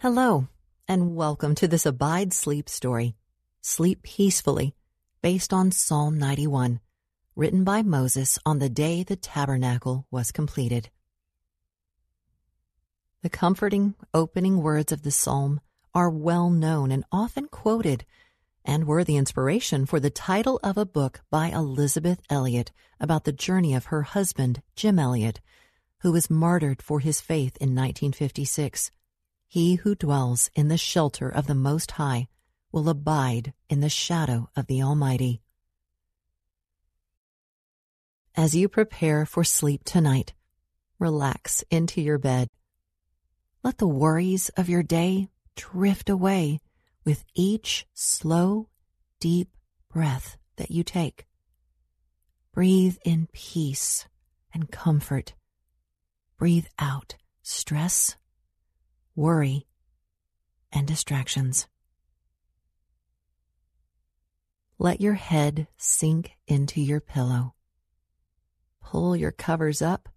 Hello, and welcome to this Abide Sleep story, Sleep Peacefully, based on Psalm 91, written by Moses on the day the tabernacle was completed. The comforting opening words of the psalm are well known and often quoted, and were the inspiration for the title of a book by Elizabeth Elliot about the journey of her husband, Jim Elliot, who was martyred for his faith in 1956. He who dwells in the shelter of the Most High will abide in the shadow of the Almighty. As you prepare for sleep tonight, relax into your bed. Let the worries of your day drift away with each slow, deep breath that you take. Breathe in peace and comfort. Breathe out stress, worry, and distractions. Let your head sink into your pillow. Pull your covers up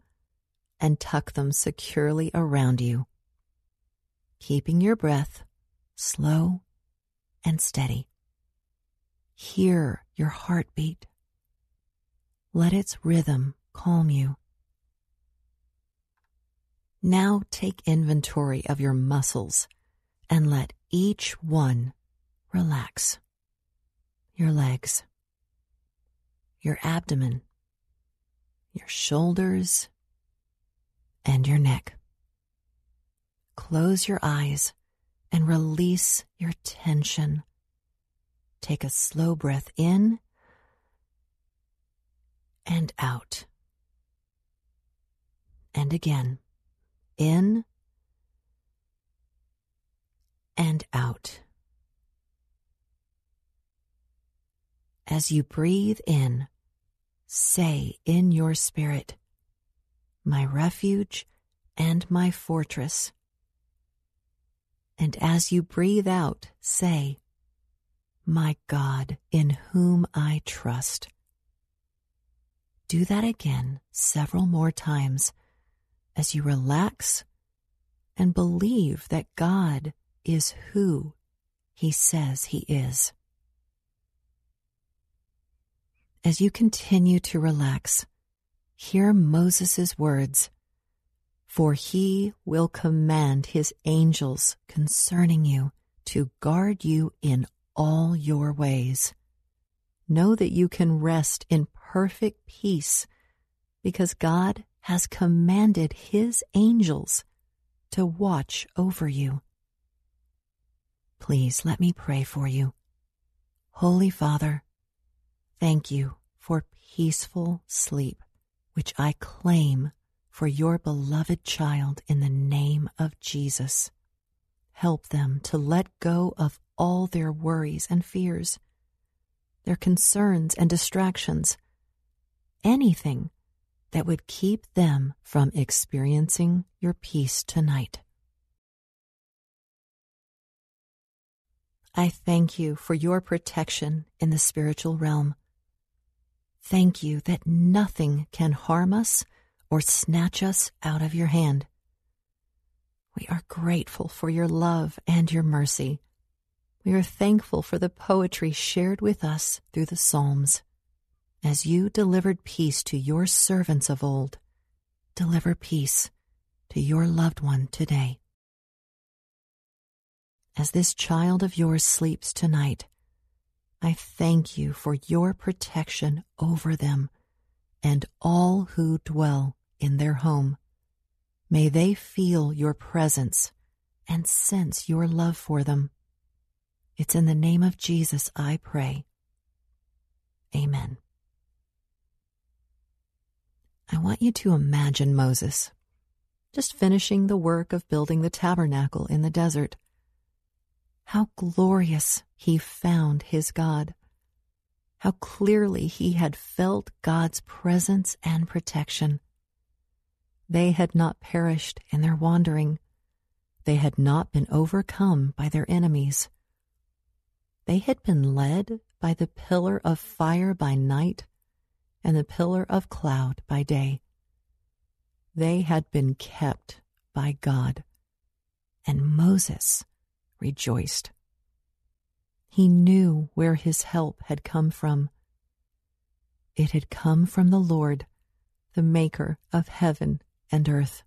and tuck them securely around you, keeping your breath slow and steady. Hear your heartbeat. Let its rhythm calm you. Now take inventory of your muscles and let each one relax. Your legs, your abdomen, your shoulders, and your neck. Close your eyes and release your tension. Take a slow breath in and out. And again. In and out. As you breathe in, say in your spirit, "My refuge and my fortress." And as you breathe out, say, "My God, in whom I trust." Do that again several more times as you relax and believe that God is who He says He is. As you continue to relax, hear Moses' words, "For He will command His angels concerning you to guard you in all your ways." Know that you can rest in perfect peace because God has commanded His angels to watch over you. Please let me pray for you. Holy Father, thank you for peaceful sleep, which I claim for your beloved child in the name of Jesus. Help them to let go of all their worries and fears, their concerns and distractions, anything that would keep them from experiencing your peace tonight. I thank you for your protection in the spiritual realm. Thank you that nothing can harm us or snatch us out of your hand. We are grateful for your love and your mercy. We are thankful for the poetry shared with us through the Psalms. As you delivered peace to your servants of old, deliver peace to your loved one today. As this child of yours sleeps tonight, I thank you for your protection over them and all who dwell in their home. May they feel your presence and sense your love for them. It's in the name of Jesus I pray. Amen. I want you to imagine Moses just finishing the work of building the tabernacle in the desert. How glorious he found his God. How clearly he had felt God's presence and protection. They had not perished in their wandering. They had not been overcome by their enemies. They had been led by the pillar of fire by night and the pillar of cloud by day. They had been kept by God, and Moses Moses rejoiced. He knew where his help had come from. It had come from the Lord, the maker of heaven and earth.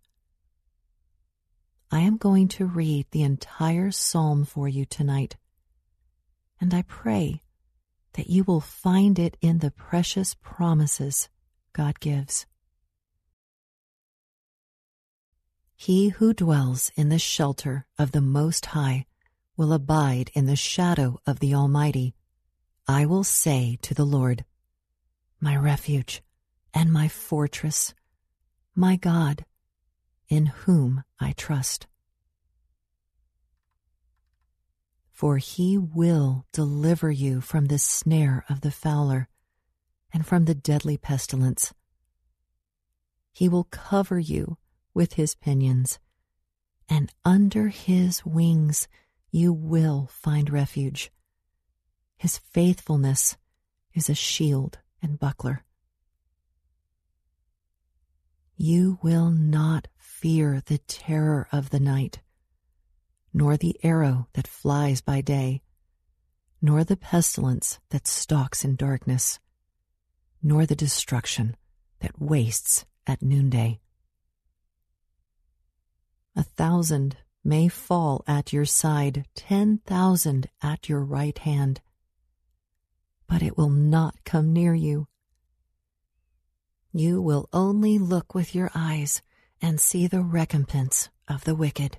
I am going to read the entire psalm for you tonight, and I pray that you will find it in the precious promises God gives. He who dwells in the shelter of the Most High will abide in the shadow of the Almighty. I will say to the Lord, my refuge and my fortress, my God, in whom I trust. For he will deliver you from the snare of the fowler and from the deadly pestilence. He will cover you with his pinions, and under his wings you will find refuge. His faithfulness is a shield and buckler. You will not fear the terror of the night, nor the arrow that flies by day, nor the pestilence that stalks in darkness, nor the destruction that wastes at noonday. 1,000 may fall at your side, 10,000 at your right hand, but it will not come near you. You will only look with your eyes and see the recompense of the wicked.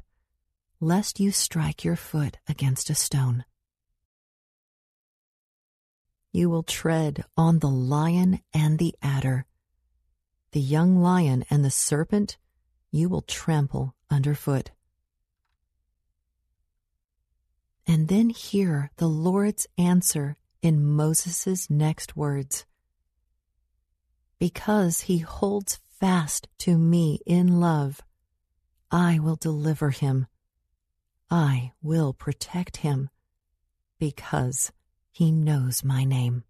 lest you strike your foot against a stone. You will tread on the lion and the adder. The young lion and the serpent you will trample underfoot. And then hear the Lord's answer in Moses' next words. Because he holds fast to me in love, I will deliver him. I will protect him, because he knows my name.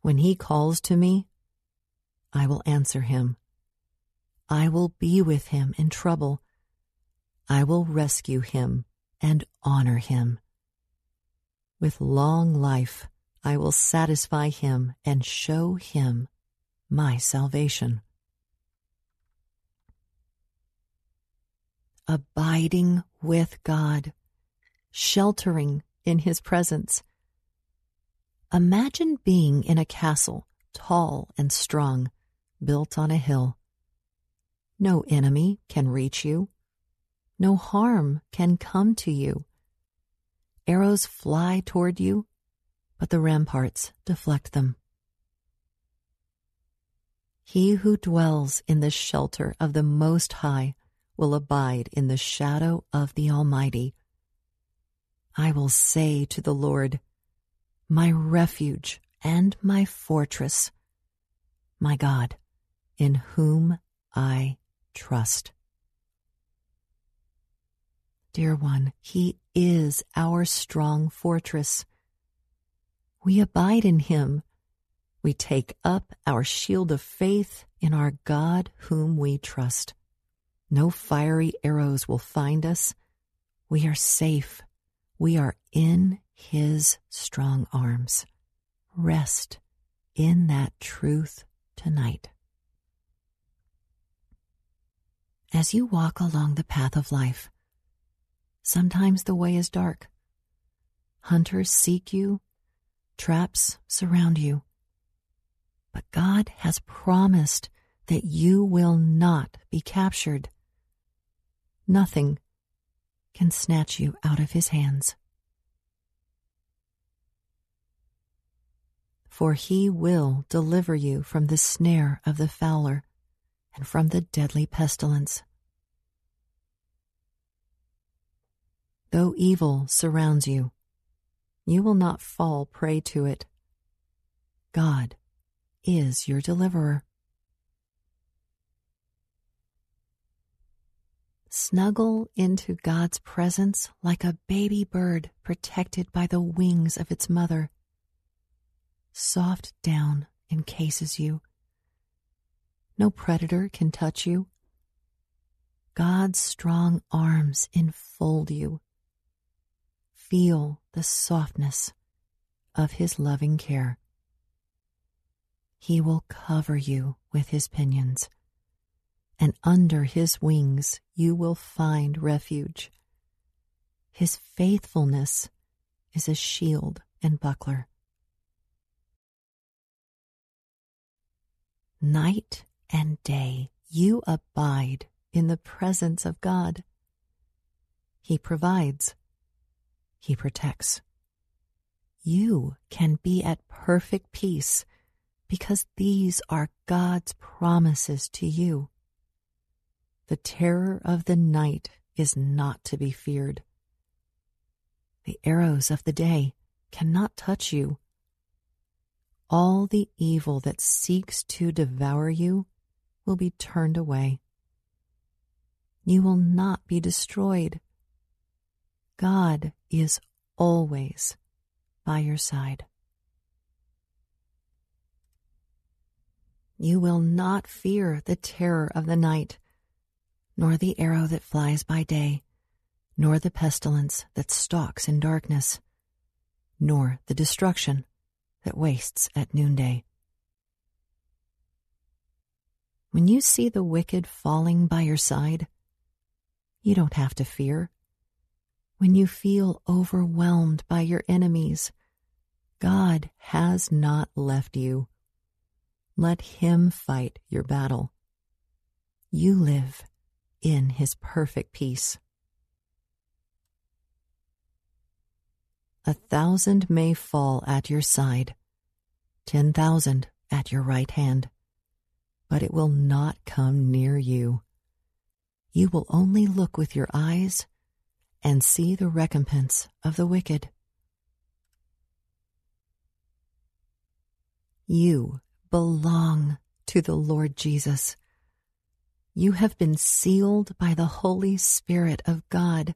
When he calls to me, I will answer him. I will be with him in trouble. I will rescue him and honor him. With long life, I will satisfy him and show him my salvation. Abiding with God, sheltering in his presence. Imagine being in a castle, tall and strong, built on a hill. No enemy can reach you. No harm can come to you. Arrows fly toward you, but the ramparts deflect them. He who dwells in the shelter of the Most High will abide in the shadow of the Almighty. I will say to the Lord, my refuge and my fortress, my God, in whom I trust. Dear one, he is our strong fortress. We abide in him. We take up our shield of faith in our God whom we trust. No fiery arrows will find us. We are safe. We are in his strong arms. Rest in that truth tonight. As you walk along the path of life, sometimes the way is dark. Hunters seek you. Traps surround you. But God has promised that you will not be captured. Nothing can snatch you out of his hands. For he will deliver you from the snare of the fowler and from the deadly pestilence. Though evil surrounds you, you will not fall prey to it. God is your deliverer. Snuggle into God's presence like a baby bird protected by the wings of its mother. Soft down encases you. No predator can touch you. God's strong arms enfold you. Feel the softness of his loving care. He will cover you with his pinions, and under his wings you will find refuge. His faithfulness is a shield and buckler. Night and day you abide in the presence of God. He provides. He protects. You can be at perfect peace because these are God's promises to you. The terror of the night is not to be feared. The arrows of the day cannot touch you. All the evil that seeks to devour you will be turned away. You will not be destroyed. God is always by your side. You will not fear the terror of the night, nor the arrow that flies by day, nor the pestilence that stalks in darkness, nor the destruction that wastes at noonday. When you see the wicked falling by your side, you don't have to fear. When you feel overwhelmed by your enemies, God has not left you. Let him fight your battle. You live in his perfect peace. 1,000 may fall at your side, 10,000 at your right hand, but it will not come near you. You will only look with your eyes and see the recompense of the wicked. You belong to the Lord Jesus. You have been sealed by the Holy Spirit of God.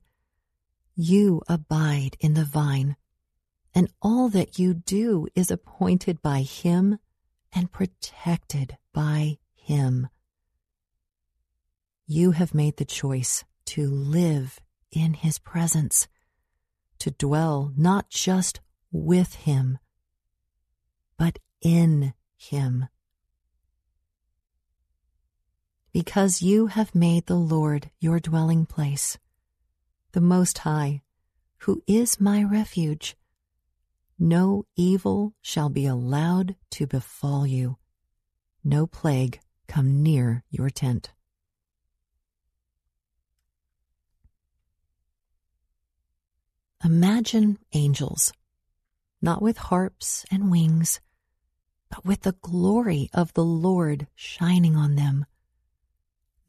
You abide in the vine, and all that you do is appointed by him and protected by him. You have made the choice to live in his presence, to dwell not just with him, but in him. Because you have made the Lord your dwelling place, the Most High, who is my refuge, no evil shall be allowed to befall you, no plague come near your tent. Imagine angels, not with harps and wings, but with the glory of the Lord shining on them.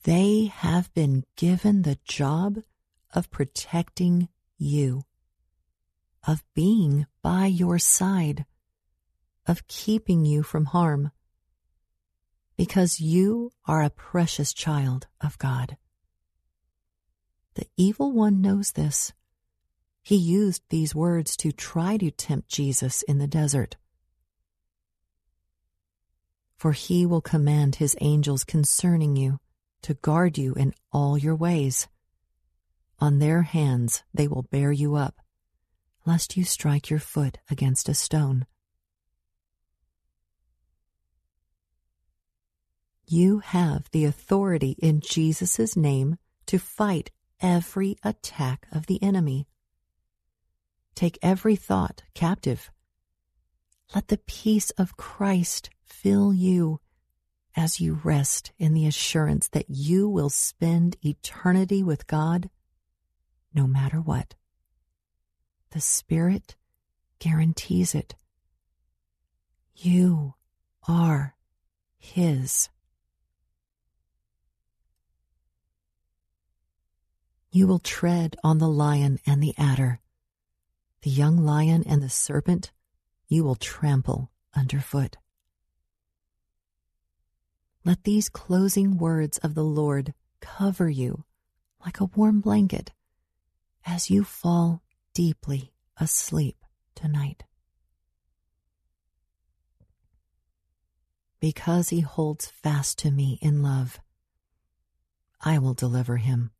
They have been given the job of protecting you, of being by your side, of keeping you from harm, because you are a precious child of God. The evil one knows this. He used these words to try to tempt Jesus in the desert. For he will command his angels concerning you, to guard you in all your ways. On their hands they will bear you up, lest you strike your foot against a stone. You have the authority in Jesus' name to fight every attack of the enemy. Take every thought captive. Let the peace of Christ fill you as you rest in the assurance that you will spend eternity with God no matter what. The Spirit guarantees it. You are His. You will tread on the lion and the adder. The young lion and the serpent you will trample underfoot. Let these closing words of the Lord cover you like a warm blanket as you fall deeply asleep tonight. Because he holds fast to me in love, I will deliver him.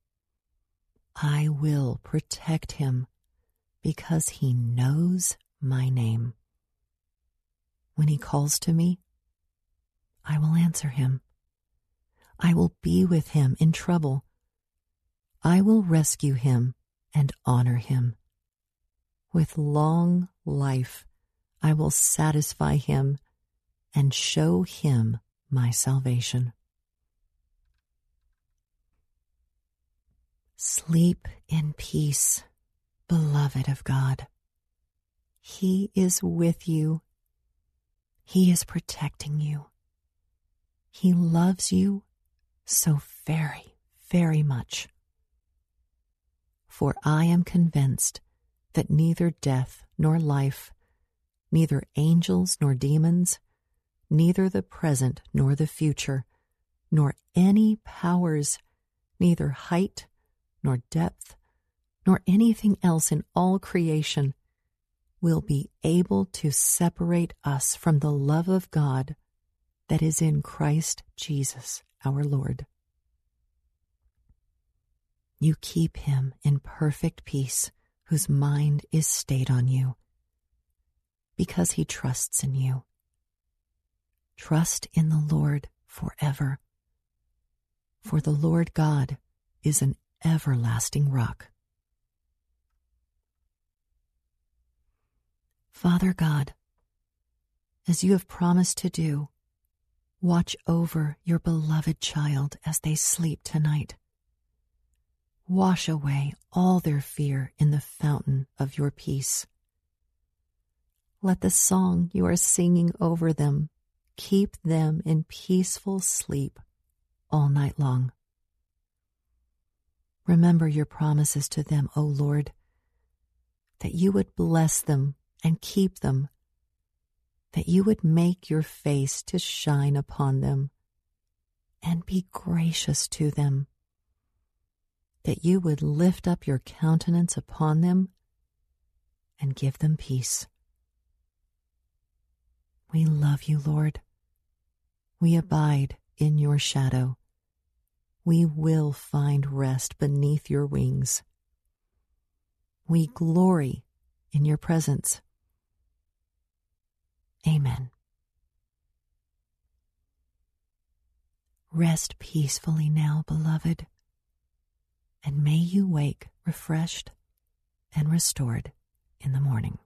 I will protect him because he knows my name. When he calls to me, I will answer him. I will be with him in trouble. I will rescue him and honor him. With long life, I will satisfy him and show him my salvation. Sleep in peace, beloved of God. He is with you. He is protecting you. He loves you so very, very much. For I am convinced that neither death nor life, neither angels nor demons, neither the present nor the future, nor any powers, neither height nor depth, nor anything else in all creation, will be able to separate us from the love of God that is in Christ Jesus our Lord. You keep him in perfect peace, whose mind is stayed on you, because he trusts in you. Trust in the Lord forever, for the Lord God is an everlasting rock. Father God, as you have promised to do, watch over your beloved child as they sleep tonight. Wash away all their fear in the fountain of your peace. Let the song you are singing over them keep them in peaceful sleep all night long. Remember your promises to them, O Lord, that you would bless them and keep them, that you would make your face to shine upon them and be gracious to them, that you would lift up your countenance upon them and give them peace. We love you, Lord. We abide in your shadow. We will find rest beneath your wings. We glory in your presence. Amen. Rest peacefully now, beloved, and may you wake refreshed and restored in the morning.